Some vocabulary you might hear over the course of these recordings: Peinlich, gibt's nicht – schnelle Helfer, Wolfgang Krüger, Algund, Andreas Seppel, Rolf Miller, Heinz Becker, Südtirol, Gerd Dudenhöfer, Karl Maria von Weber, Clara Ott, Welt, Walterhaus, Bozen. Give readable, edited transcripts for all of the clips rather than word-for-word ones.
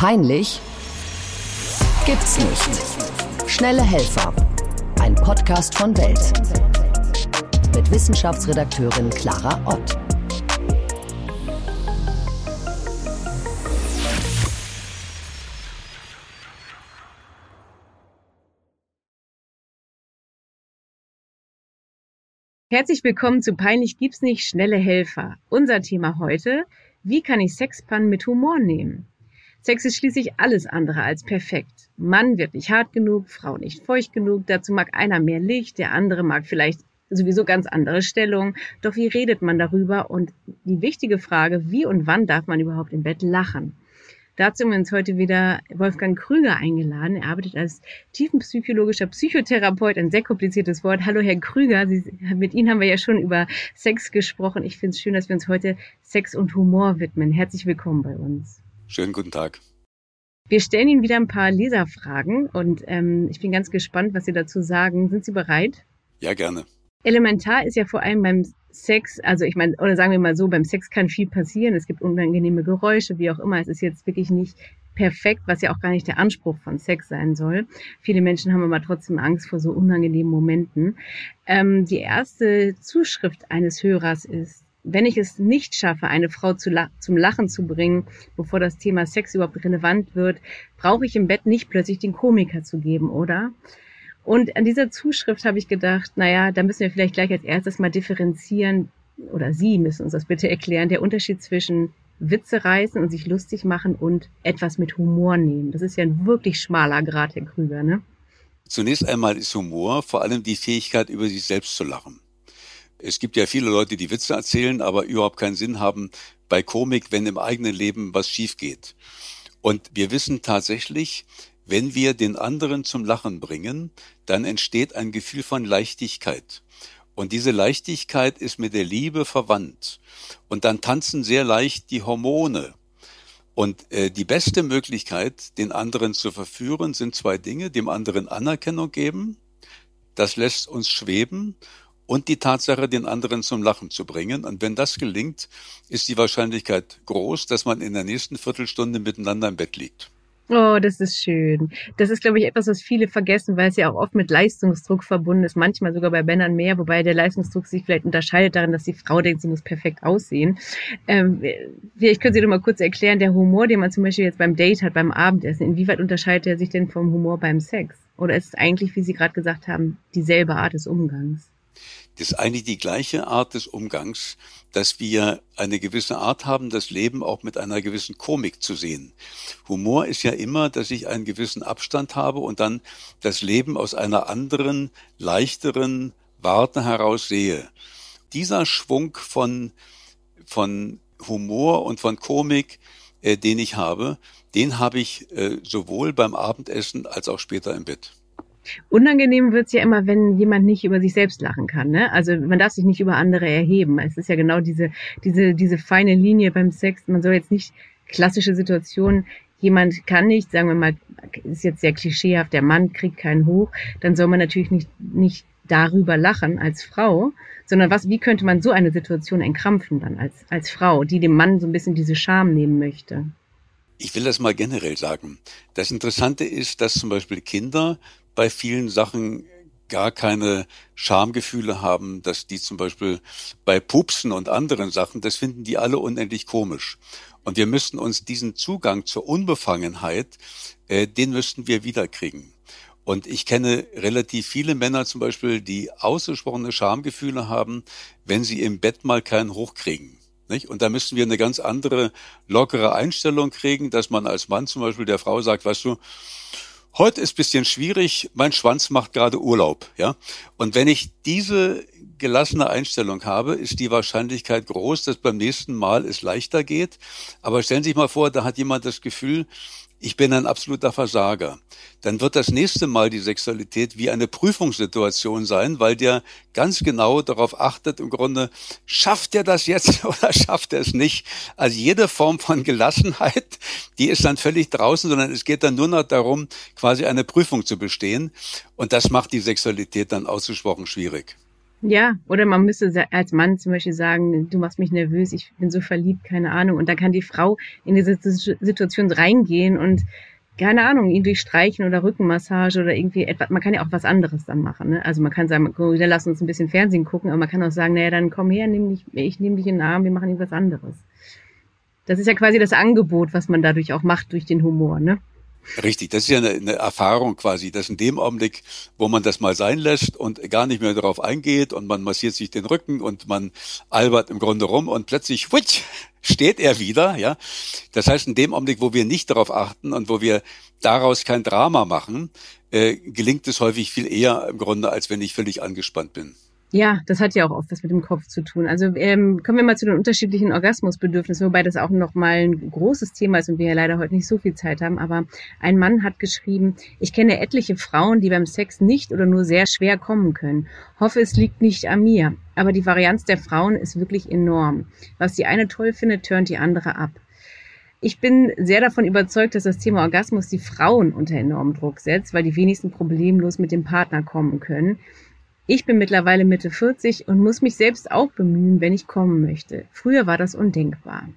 Peinlich gibt's nicht. Schnelle Helfer. Ein Podcast von Welt. Mit Wissenschaftsredakteurin Clara Ott. Herzlich willkommen zu Peinlich gibt's nicht, schnelle Helfer. Unser Thema heute: Wie kann ich Sexpannen mit Humor nehmen? Sex ist schließlich alles andere als perfekt. Mann wird nicht hart genug, Frau nicht feucht genug, dazu mag einer mehr Licht, der andere mag vielleicht sowieso ganz andere Stellungen. Doch wie redet man darüber? Und die wichtige Frage, wie und wann darf man überhaupt im Bett lachen? Dazu haben wir uns heute wieder Wolfgang Krüger eingeladen. Er arbeitet als tiefenpsychologischer Psychotherapeut, ein sehr kompliziertes Wort. Hallo, Herr Krüger. Mit Ihnen haben wir ja schon über Sex gesprochen. Ich finde es schön, dass wir uns heute Sex und Humor widmen. Herzlich willkommen bei uns. Schönen guten Tag. Wir stellen Ihnen wieder ein paar Leserfragen und ich bin ganz gespannt, was Sie dazu sagen. Sind Sie bereit? Ja, gerne. Elementar ist ja vor allem beim Sex, also ich meine, oder sagen wir mal so, beim Sex kann viel passieren. Es gibt unangenehme Geräusche, wie auch immer. Es ist jetzt wirklich nicht perfekt, was ja auch gar nicht der Anspruch von Sex sein soll. Viele Menschen haben aber trotzdem Angst vor so unangenehmen Momenten. Die erste Zuschrift eines Hörers ist: Wenn ich es nicht schaffe, eine Frau zum Lachen zu bringen, bevor das Thema Sex überhaupt relevant wird, brauche ich im Bett nicht plötzlich den Komiker zu geben, oder? Und an dieser Zuschrift habe ich gedacht, naja, da müssen wir vielleicht gleich als erstes mal differenzieren, oder Sie müssen uns das bitte erklären, der Unterschied zwischen Witze reißen und sich lustig machen und etwas mit Humor nehmen. Das ist ja ein wirklich schmaler Grat, Herr Krüger, ne? Zunächst einmal ist Humor vor allem die Fähigkeit, über sich selbst zu lachen. Es gibt ja viele Leute, die Witze erzählen, aber überhaupt keinen Sinn haben bei Komik, wenn im eigenen Leben was schief geht. Und wir wissen tatsächlich, wenn wir den anderen zum Lachen bringen, dann entsteht ein Gefühl von Leichtigkeit. Und diese Leichtigkeit ist mit der Liebe verwandt. Und dann tanzen sehr leicht die Hormone. Und die beste Möglichkeit, den anderen zu verführen, sind zwei Dinge: dem anderen Anerkennung geben, das lässt uns schweben, und die Tatsache, den anderen zum Lachen zu bringen. Und wenn das gelingt, ist die Wahrscheinlichkeit groß, dass man in der nächsten Viertelstunde miteinander im Bett liegt. Oh, das ist schön. Das ist, glaube ich, etwas, was viele vergessen, weil es ja auch oft mit Leistungsdruck verbunden ist, manchmal sogar bei Männern mehr, wobei der Leistungsdruck sich vielleicht unterscheidet darin, dass die Frau denkt, sie muss perfekt aussehen. Vielleicht können Sie doch mal kurz erklären, der Humor, den man zum Beispiel jetzt beim Date hat, beim Abendessen, inwieweit unterscheidet er sich denn vom Humor beim Sex? Oder ist es eigentlich, wie Sie gerade gesagt haben, dieselbe Art des Umgangs? Das ist eigentlich die gleiche Art des Umgangs, dass wir eine gewisse Art haben, das Leben auch mit einer gewissen Komik zu sehen. Humor ist ja immer, dass ich einen gewissen Abstand habe und dann das Leben aus einer anderen, leichteren Warte heraus sehe. Dieser Schwung von Humor und von Komik, den ich habe, den habe ich sowohl beim Abendessen als auch später im Bett. Unangenehm wird's ja immer, wenn jemand nicht über sich selbst lachen kann, ne? Also man darf sich nicht über andere erheben. Es ist ja genau diese feine Linie beim Sex. Man soll jetzt nicht klassische Situationen, jemand kann nicht, sagen wir mal, ist jetzt sehr klischeehaft, der Mann kriegt keinen hoch, dann soll man natürlich nicht darüber lachen als Frau, sondern wie könnte man so eine Situation entkrampfen dann als Frau, die dem Mann so ein bisschen diese Scham nehmen möchte? Ich will das mal generell sagen. Das Interessante ist, dass zum Beispiel Kinder bei vielen Sachen gar keine Schamgefühle haben, dass die zum Beispiel bei Pupsen und anderen Sachen, das finden die alle unendlich komisch. Und wir müssten uns diesen Zugang zur Unbefangenheit, den müssten wir wiederkriegen. Und ich kenne relativ viele Männer zum Beispiel, die ausgesprochene Schamgefühle haben, wenn sie im Bett mal keinen hochkriegen. Nicht? Und da müssen wir eine ganz andere, lockere Einstellung kriegen, dass man als Mann zum Beispiel der Frau sagt, weißt du, heute ist ein bisschen schwierig, mein Schwanz macht gerade Urlaub, ja. Und wenn ich diese gelassene Einstellung habe, ist die Wahrscheinlichkeit groß, dass beim nächsten Mal es leichter geht. Aber stellen Sie sich mal vor, da hat jemand das Gefühl, ich bin ein absoluter Versager. Dann wird das nächste Mal die Sexualität wie eine Prüfungssituation sein, weil der ganz genau darauf achtet, im Grunde, schafft er das jetzt oder schafft er es nicht? Also jede Form von Gelassenheit, die ist dann völlig draußen, sondern es geht dann nur noch darum, quasi eine Prüfung zu bestehen. Und das macht die Sexualität dann ausgesprochen schwierig. Ja, oder man müsste als Mann zum Beispiel sagen, du machst mich nervös, ich bin so verliebt, keine Ahnung. Und dann kann die Frau in diese Situation reingehen und, keine Ahnung, ihn durch Streichen oder Rückenmassage oder irgendwie etwas. Man kann ja auch was anderes dann machen, ne? Also man kann sagen, lass uns ein bisschen Fernsehen gucken, aber man kann auch sagen, naja, dann komm her, ich nehme dich in den Arm, wir machen irgendwas anderes. Das ist ja quasi das Angebot, was man dadurch auch macht, durch den Humor, ne? Richtig, das ist ja eine Erfahrung quasi, dass in dem Augenblick, wo man das mal sein lässt und gar nicht mehr darauf eingeht und man massiert sich den Rücken und man albert im Grunde rum und plötzlich steht er wieder, ja. Das heißt, in dem Augenblick, wo wir nicht darauf achten und wo wir daraus kein Drama machen, gelingt es häufig viel eher im Grunde, als wenn ich völlig angespannt bin. Ja, das hat ja auch oft was mit dem Kopf zu tun. Also kommen wir mal zu den unterschiedlichen Orgasmusbedürfnissen, wobei das auch nochmal ein großes Thema ist und wir ja leider heute nicht so viel Zeit haben. Aber ein Mann hat geschrieben, ich kenne etliche Frauen, die beim Sex nicht oder nur sehr schwer kommen können. Hoffe, es liegt nicht an mir. Aber die Varianz der Frauen ist wirklich enorm. Was die eine toll findet, turnt die andere ab. Ich bin sehr davon überzeugt, dass das Thema Orgasmus die Frauen unter enormen Druck setzt, weil die wenigsten problemlos mit dem Partner kommen können. Ich bin mittlerweile Mitte 40 und muss mich selbst auch bemühen, wenn ich kommen möchte. Früher war das undenkbar.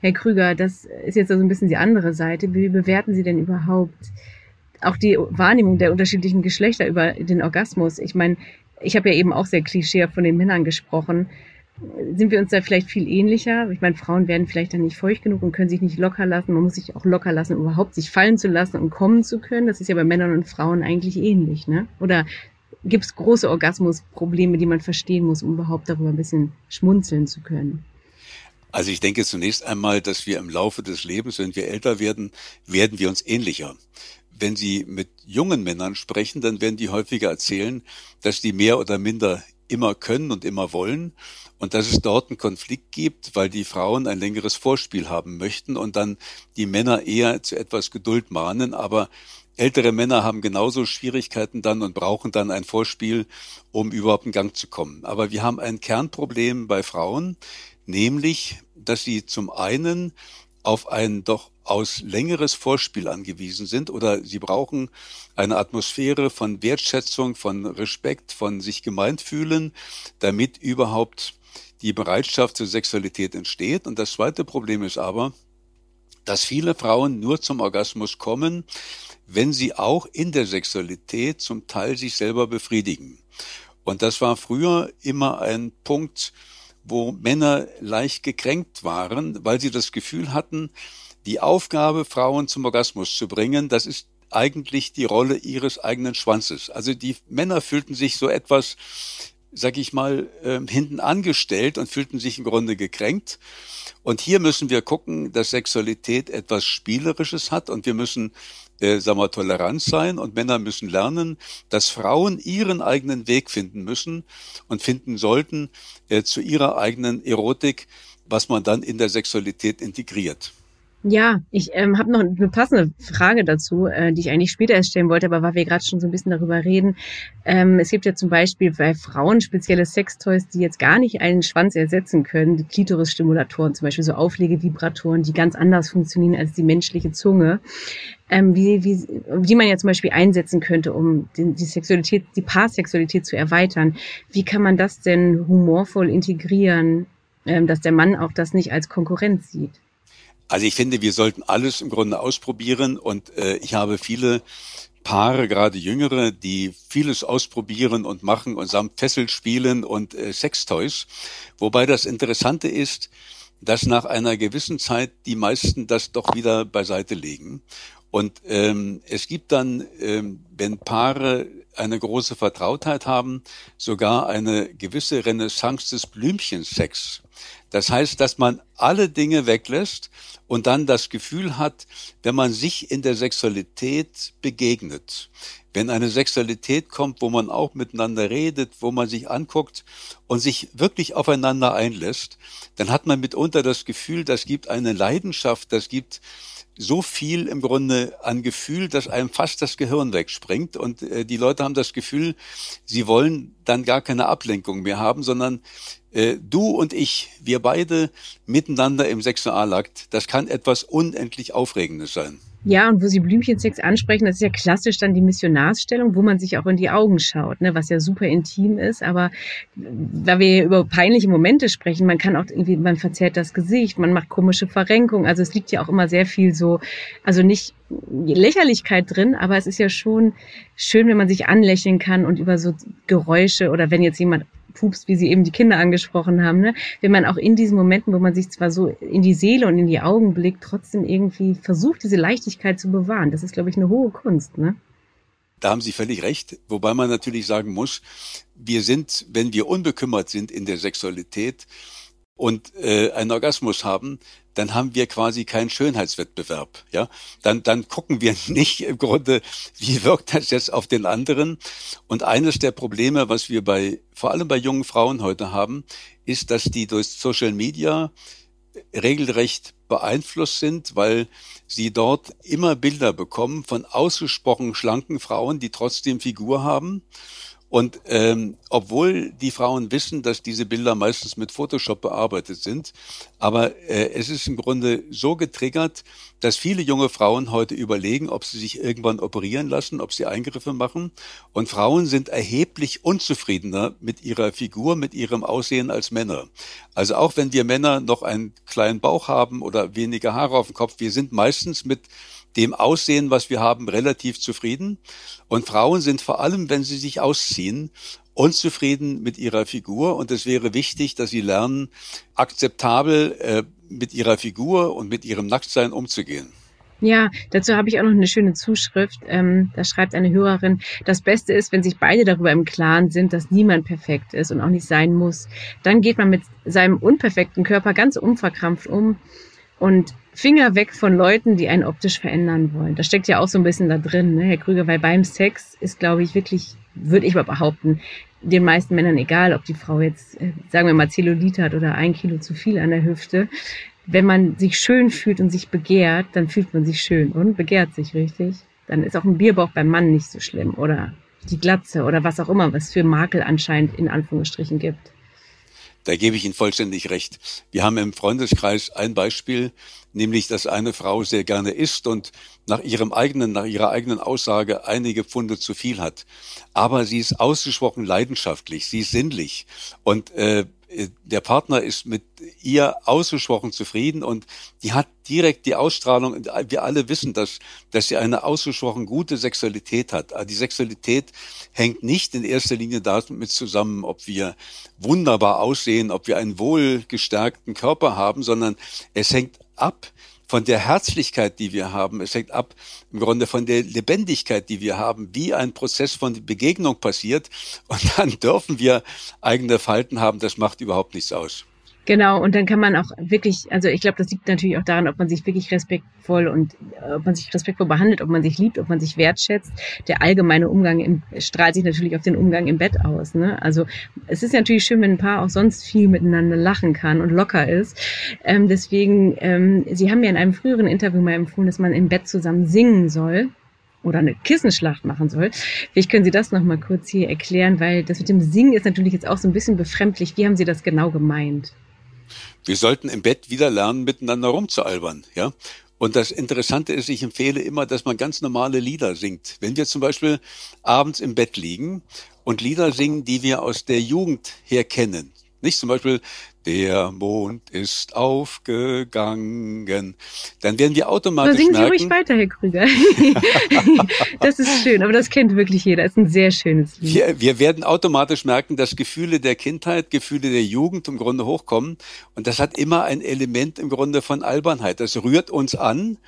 Herr Krüger, das ist jetzt so also ein bisschen die andere Seite. Wie bewerten Sie denn überhaupt auch die Wahrnehmung der unterschiedlichen Geschlechter über den Orgasmus? Ich meine, ich habe ja eben auch sehr klischeehaft von den Männern gesprochen. Sind wir uns da vielleicht viel ähnlicher? Ich meine, Frauen werden vielleicht dann nicht feucht genug und können sich nicht locker lassen. Man muss sich auch locker lassen, um überhaupt sich fallen zu lassen und kommen zu können. Das ist ja bei Männern und Frauen eigentlich ähnlich, ne? Oder gibt es große Orgasmusprobleme, die man verstehen muss, um überhaupt darüber ein bisschen schmunzeln zu können? Also ich denke zunächst einmal, dass wir im Laufe des Lebens, wenn wir älter werden, werden wir uns ähnlicher. Wenn Sie mit jungen Männern sprechen, dann werden die häufiger erzählen, dass die mehr oder minder immer können und immer wollen und dass es dort einen Konflikt gibt, weil die Frauen ein längeres Vorspiel haben möchten und dann die Männer eher zu etwas Geduld mahnen, aber ältere Männer haben genauso Schwierigkeiten dann und brauchen dann ein Vorspiel, um überhaupt in Gang zu kommen. Aber wir haben ein Kernproblem bei Frauen, nämlich, dass sie zum einen auf ein doch aus längeres Vorspiel angewiesen sind oder sie brauchen eine Atmosphäre von Wertschätzung, von Respekt, von sich gemeint fühlen, damit überhaupt die Bereitschaft zur Sexualität entsteht. Und das zweite Problem ist aber, dass viele Frauen nur zum Orgasmus kommen, wenn sie auch in der Sexualität zum Teil sich selber befriedigen. Und das war früher immer ein Punkt, wo Männer leicht gekränkt waren, weil sie das Gefühl hatten, die Aufgabe, Frauen zum Orgasmus zu bringen, das ist eigentlich die Rolle ihres eigenen Schwanzes. Also die Männer fühlten sich so etwas, sag ich mal, hinten angestellt und fühlten sich im Grunde gekränkt. Und hier müssen wir gucken, dass Sexualität etwas Spielerisches hat und wir müssen, tolerant sein und Männer müssen lernen, dass Frauen ihren eigenen Weg finden müssen und finden sollten zu ihrer eigenen Erotik, was man dann in der Sexualität integriert. Ja, ich habe noch eine passende Frage dazu, die ich eigentlich später erst stellen wollte, aber weil wir gerade schon so ein bisschen darüber reden. Es gibt ja zum Beispiel bei Frauen spezielle Sextoys, die jetzt gar nicht einen Schwanz ersetzen können. Klitorisstimulatoren, zum Beispiel so Auflegevibratoren, die ganz anders funktionieren als die menschliche Zunge, die man ja zum Beispiel einsetzen könnte, um die Sexualität, die Paarsexualität zu erweitern. Wie kann man das denn humorvoll integrieren, dass der Mann auch das nicht als Konkurrenz sieht? Also ich finde, wir sollten alles im Grunde ausprobieren und ich habe viele Paare, gerade Jüngere, die vieles ausprobieren und machen und samt Fesseln spielen und Sextoys. Wobei das Interessante ist, dass nach einer gewissen Zeit die meisten das doch wieder beiseite legen. Und es gibt dann, wenn Paare eine große Vertrautheit haben, sogar eine gewisse Renaissance des Blümchensex. Das heißt, dass man alle Dinge weglässt und dann das Gefühl hat, wenn man sich in der Sexualität begegnet, wenn eine Sexualität kommt, wo man auch miteinander redet, wo man sich anguckt und sich wirklich aufeinander einlässt, dann hat man mitunter das Gefühl, das gibt eine Leidenschaft, das gibt so viel im Grunde an Gefühl, dass einem fast das Gehirn wegspringt und die Leute haben das Gefühl, sie wollen dann gar keine Ablenkung mehr haben, sondern du und ich, wir beide miteinander im Sexualakt, das kann etwas unendlich Aufregendes sein. Ja, und wo Sie Blümchensex ansprechen, das ist ja klassisch dann die Missionarsstellung, wo man sich auch in die Augen schaut, ne, was ja super intim ist. Aber da wir über peinliche Momente sprechen, man kann auch irgendwie, man verzerrt das Gesicht, man macht komische Verrenkungen. Also es liegt ja auch immer sehr viel so, also nicht Lächerlichkeit drin, aber es ist ja schon schön, wenn man sich anlächeln kann und über so Geräusche oder wenn jetzt jemand pupst, wie Sie eben die Kinder angesprochen haben, ne? Wenn man auch in diesen Momenten, wo man sich zwar so in die Seele und in die Augen blickt, trotzdem irgendwie versucht, diese Leichtigkeit zu bewahren. Das ist, glaube ich, eine hohe Kunst, ne? Da haben Sie völlig recht, wobei man natürlich sagen muss, wir sind, wenn wir unbekümmert sind in der Sexualität und einen Orgasmus haben, dann haben wir quasi keinen Schönheitswettbewerb, ja? Dann gucken wir nicht im Grunde, wie wirkt das jetzt auf den anderen? Und eines der Probleme, was wir vor allem bei jungen Frauen heute haben, ist, dass die durch Social Media regelrecht beeinflusst sind, weil sie dort immer Bilder bekommen von ausgesprochen schlanken Frauen, die trotzdem Figur haben. Und obwohl die Frauen wissen, dass diese Bilder meistens mit Photoshop bearbeitet sind, aber es ist im Grunde so getriggert, dass viele junge Frauen heute überlegen, ob sie sich irgendwann operieren lassen, ob sie Eingriffe machen. Und Frauen sind erheblich unzufriedener mit ihrer Figur, mit ihrem Aussehen als Männer. Also auch wenn wir Männer noch einen kleinen Bauch haben oder weniger Haare auf dem Kopf, wir sind meistens mit dem Aussehen, was wir haben, relativ zufrieden. Und Frauen sind vor allem, wenn sie sich ausziehen, unzufrieden mit ihrer Figur. Und es wäre wichtig, dass sie lernen, akzeptabel mit ihrer Figur und mit ihrem Nacktsein umzugehen. Ja, dazu habe ich auch noch eine schöne Zuschrift. Da schreibt eine Hörerin, das Beste ist, wenn sich beide darüber im Klaren sind, dass niemand perfekt ist und auch nicht sein muss. Dann geht man mit seinem unperfekten Körper ganz unverkrampft um. Und Finger weg von Leuten, die einen optisch verändern wollen. Das steckt ja auch so ein bisschen da drin, ne, Herr Krüger, weil beim Sex ist, glaube ich, wirklich, würde ich mal behaupten, den meisten Männern egal, ob die Frau jetzt, sagen wir mal, Zellulit hat oder 1 Kilo zu viel an der Hüfte. Wenn man sich schön fühlt und sich begehrt, dann fühlt man sich schön und begehrt sich richtig. Dann ist auch ein Bierbauch beim Mann nicht so schlimm oder die Glatze oder was auch immer, was für Makel anscheinend in Anführungsstrichen gibt. Da gebe ich Ihnen vollständig recht. Wir haben im Freundeskreis ein Beispiel, nämlich, dass eine Frau sehr gerne isst und nach ihrer eigenen Aussage einige Pfunde zu viel hat. Aber sie ist ausgesprochen leidenschaftlich, sie ist sinnlich und der Partner ist mit ihr ausgesprochen zufrieden und die hat direkt die Ausstrahlung. Und wir alle wissen, dass sie eine ausgesprochen gute Sexualität hat. Die Sexualität hängt nicht in erster Linie damit zusammen, ob wir wunderbar aussehen, ob wir einen wohlgestärkten Körper haben, sondern es hängt ab von der Herzlichkeit, die wir haben. Es hängt ab im Grunde von der Lebendigkeit, die wir haben, wie ein Prozess von Begegnung passiert. Und dann dürfen wir eigene Falten haben. Das macht überhaupt nichts aus. Genau, und dann kann man auch wirklich, also ich glaube, das liegt natürlich auch daran, ob man sich wirklich respektvoll und ob man sich respektvoll behandelt, ob man sich liebt, ob man sich wertschätzt. Der allgemeine Umgang strahlt sich natürlich auf den Umgang im Bett aus, ne? Also es ist natürlich schön, wenn ein Paar auch sonst viel miteinander lachen kann und locker ist. Deswegen, Sie haben ja in einem früheren Interview mal empfohlen, dass man im Bett zusammen singen soll. Oder eine Kissenschlacht machen soll. Vielleicht können Sie das nochmal kurz hier erklären, weil das mit dem Singen ist natürlich jetzt auch so ein bisschen befremdlich. Wie haben Sie das genau gemeint? Wir sollten im Bett wieder lernen, miteinander rumzualbern, ja. Und das Interessante ist, ich empfehle immer, dass man ganz normale Lieder singt. Wenn wir zum Beispiel abends im Bett liegen und Lieder singen, die wir aus der Jugend her kennen. Nicht zum Beispiel, der Mond ist aufgegangen. Dann werden wir automatisch merken. Singen Sie ruhig weiter, Herr Krüger. Das ist schön, aber das kennt wirklich jeder. Das ist ein sehr schönes Lied. Wir werden automatisch merken, dass Gefühle der Kindheit, Gefühle der Jugend im Grunde hochkommen. Und das hat immer ein Element im Grunde von Albernheit. Das rührt uns an.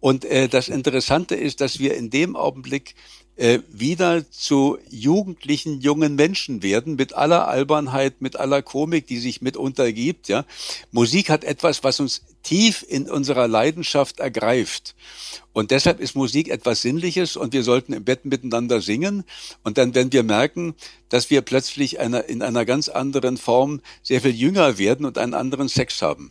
Und das Interessante ist, dass wir in dem Augenblick wieder zu jugendlichen, jungen Menschen werden, mit aller Albernheit, mit aller Komik, die sich mitunter gibt, ja. Musik hat etwas, was uns tief in unserer Leidenschaft ergreift. Und deshalb ist Musik etwas Sinnliches und wir sollten im Bett miteinander singen. Und dann werden wir merken, dass wir plötzlich in einer ganz anderen Form sehr viel jünger werden und einen anderen Sex haben.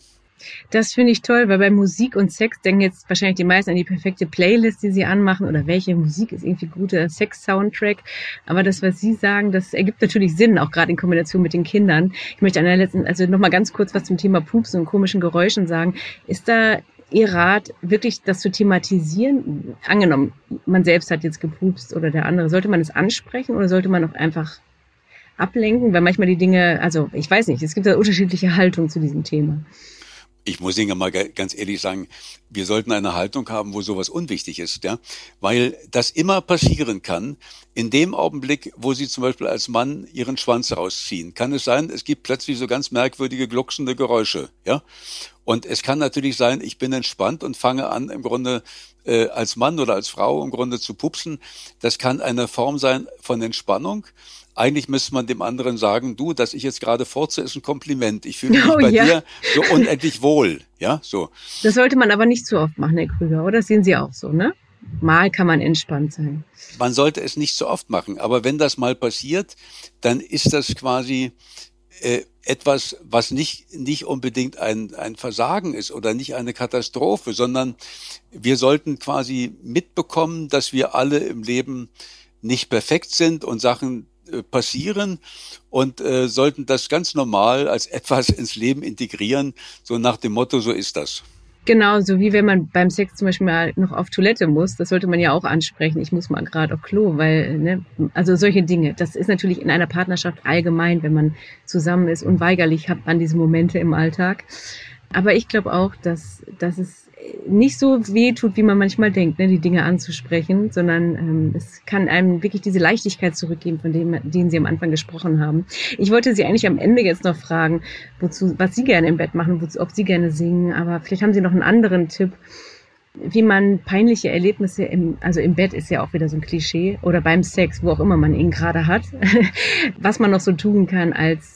Das finde ich toll, weil bei Musik und Sex denken jetzt wahrscheinlich die meisten an die perfekte Playlist, die sie anmachen oder welche Musik ist irgendwie guter Sex-Soundtrack. Aber das, was Sie sagen, das ergibt natürlich Sinn, auch gerade in Kombination mit den Kindern. Ich möchte nochmal ganz kurz was zum Thema Pups und komischen Geräuschen sagen. Ist da Ihr Rat, wirklich das zu thematisieren? Angenommen, man selbst hat jetzt gepupst oder der andere. Sollte man es ansprechen oder sollte man auch einfach ablenken? Weil manchmal die Dinge, also ich weiß nicht, es gibt ja unterschiedliche Haltungen zu diesem Thema. Ich muss Ihnen ja mal ganz ehrlich sagen, wir sollten eine Haltung haben, wo sowas unwichtig ist, ja, weil das immer passieren kann. In dem Augenblick, wo Sie zum Beispiel als Mann Ihren Schwanz rausziehen, kann es sein, es gibt plötzlich so ganz merkwürdige, glucksende Geräusche, ja. Und es kann natürlich sein, ich bin entspannt und fange an, im Grunde als Mann oder als Frau im Grunde zu pupsen. Das kann eine Form sein von Entspannung. Eigentlich müsste man dem anderen sagen, du, dass ich jetzt gerade furze, ist ein Kompliment. Ich fühle mich dir so unendlich wohl. Ja, so. Das sollte man aber nicht zu oft machen, Herr Krüger, oder? Das sehen Sie auch so, ne? Mal kann man entspannt sein. Man sollte es nicht zu oft machen, aber wenn das mal passiert, dann ist das quasi etwas, was nicht unbedingt ein Versagen ist oder nicht eine Katastrophe, sondern wir sollten quasi mitbekommen, dass wir alle im Leben nicht perfekt sind und Sachen passieren und sollten das ganz normal als etwas ins Leben integrieren, so nach dem Motto, so ist das. Genau, so wie wenn man beim Sex zum Beispiel mal noch auf Toilette muss, das sollte man ja auch ansprechen, ich muss mal gerade auf Klo, weil, ne, also solche Dinge, das ist natürlich in einer Partnerschaft allgemein, wenn man zusammen ist, unweigerlich hat man diese Momente im Alltag. Aber ich glaube auch, dass es nicht so weh tut, wie man manchmal denkt, ne, die Dinge anzusprechen, sondern es kann einem wirklich diese Leichtigkeit zurückgeben, von denen Sie am Anfang gesprochen haben. Ich wollte Sie eigentlich am Ende jetzt noch fragen, was Sie gerne im Bett machen, ob Sie gerne singen, aber vielleicht haben Sie noch einen anderen Tipp, wie man peinliche Erlebnisse, im Bett ist ja auch wieder so ein Klischee, oder beim Sex, wo auch immer man ihn gerade hat, was man noch so tun kann als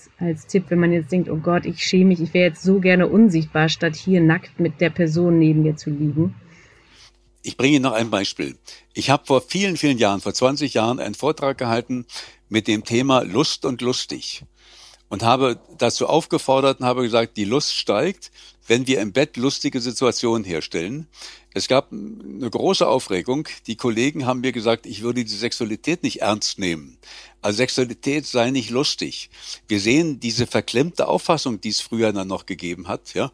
Tipp, wenn man jetzt denkt, oh Gott, ich schäme mich, ich wäre jetzt so gerne unsichtbar, statt hier nackt mit der Person neben mir zu liegen. Ich bringe Ihnen noch ein Beispiel. Ich habe vor vielen, vielen Jahren, vor 20 Jahren einen Vortrag gehalten mit dem Thema Lust und lustig und habe dazu aufgefordert und habe gesagt, die Lust steigt, wenn wir im Bett lustige Situationen herstellen. Es gab eine große Aufregung. Die Kollegen haben mir gesagt, ich würde die Sexualität nicht ernst nehmen. Also Sexualität sei nicht lustig. Wir sehen diese verklemmte Auffassung, die es früher dann noch gegeben hat. Ja,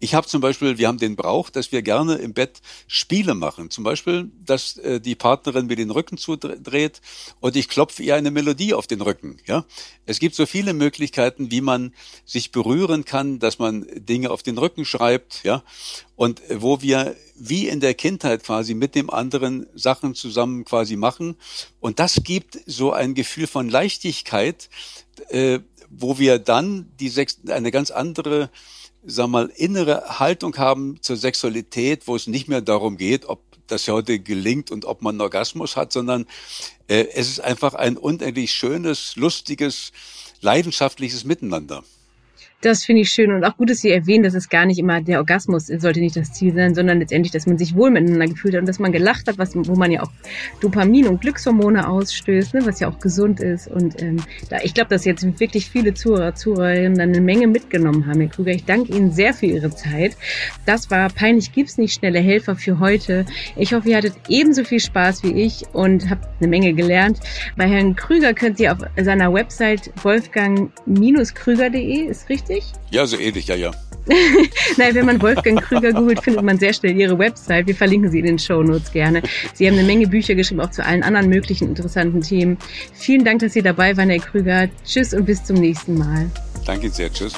ich habe zum Beispiel, wir haben den Brauch, dass wir gerne im Bett Spiele machen. Zum Beispiel, dass die Partnerin mir den Rücken zudreht und ich klopfe ihr eine Melodie auf den Rücken. Ja, es gibt so viele Möglichkeiten, wie man sich berühren kann, dass man Dinge auf den Rücken schreibt, ja, und wo wir wie in der Kindheit quasi mit dem anderen Sachen zusammen quasi machen. Und das gibt so ein Gefühl von Leichtigkeit, wo wir dann eine ganz andere, sag mal, innere Haltung haben zur Sexualität, wo es nicht mehr darum geht, ob das heute gelingt und ob man einen Orgasmus hat, sondern es ist einfach ein unendlich schönes, lustiges, leidenschaftliches Miteinander. Das finde ich schön und auch gut, dass Sie erwähnen, dass es gar nicht immer der Orgasmus sollte nicht das Ziel sein, sondern letztendlich, dass man sich wohl miteinander gefühlt hat und dass man gelacht hat, wo man ja auch Dopamin und Glückshormone ausstößt, ne, was ja auch gesund ist. Und ich glaube, dass jetzt wirklich viele Zuhörerinnen dann eine Menge mitgenommen haben, Herr Krüger. Ich danke Ihnen sehr für Ihre Zeit. Das war Peinlich gibt's nicht, schnelle Helfer für heute. Ich hoffe, ihr hattet ebenso viel Spaß wie ich und habt eine Menge gelernt. Bei Herrn Krüger könnt ihr auf seiner Website wolfgang-krüger.de, ist richtig? Ja, so ähnlich, ja. Nein, wenn man Wolfgang Krüger googelt, findet man sehr schnell ihre Website. Wir verlinken sie in den Shownotes gerne. Sie haben eine Menge Bücher geschrieben, auch zu allen anderen möglichen interessanten Themen. Vielen Dank, dass Sie dabei waren, Herr Krüger. Tschüss und bis zum nächsten Mal. Danke sehr, tschüss.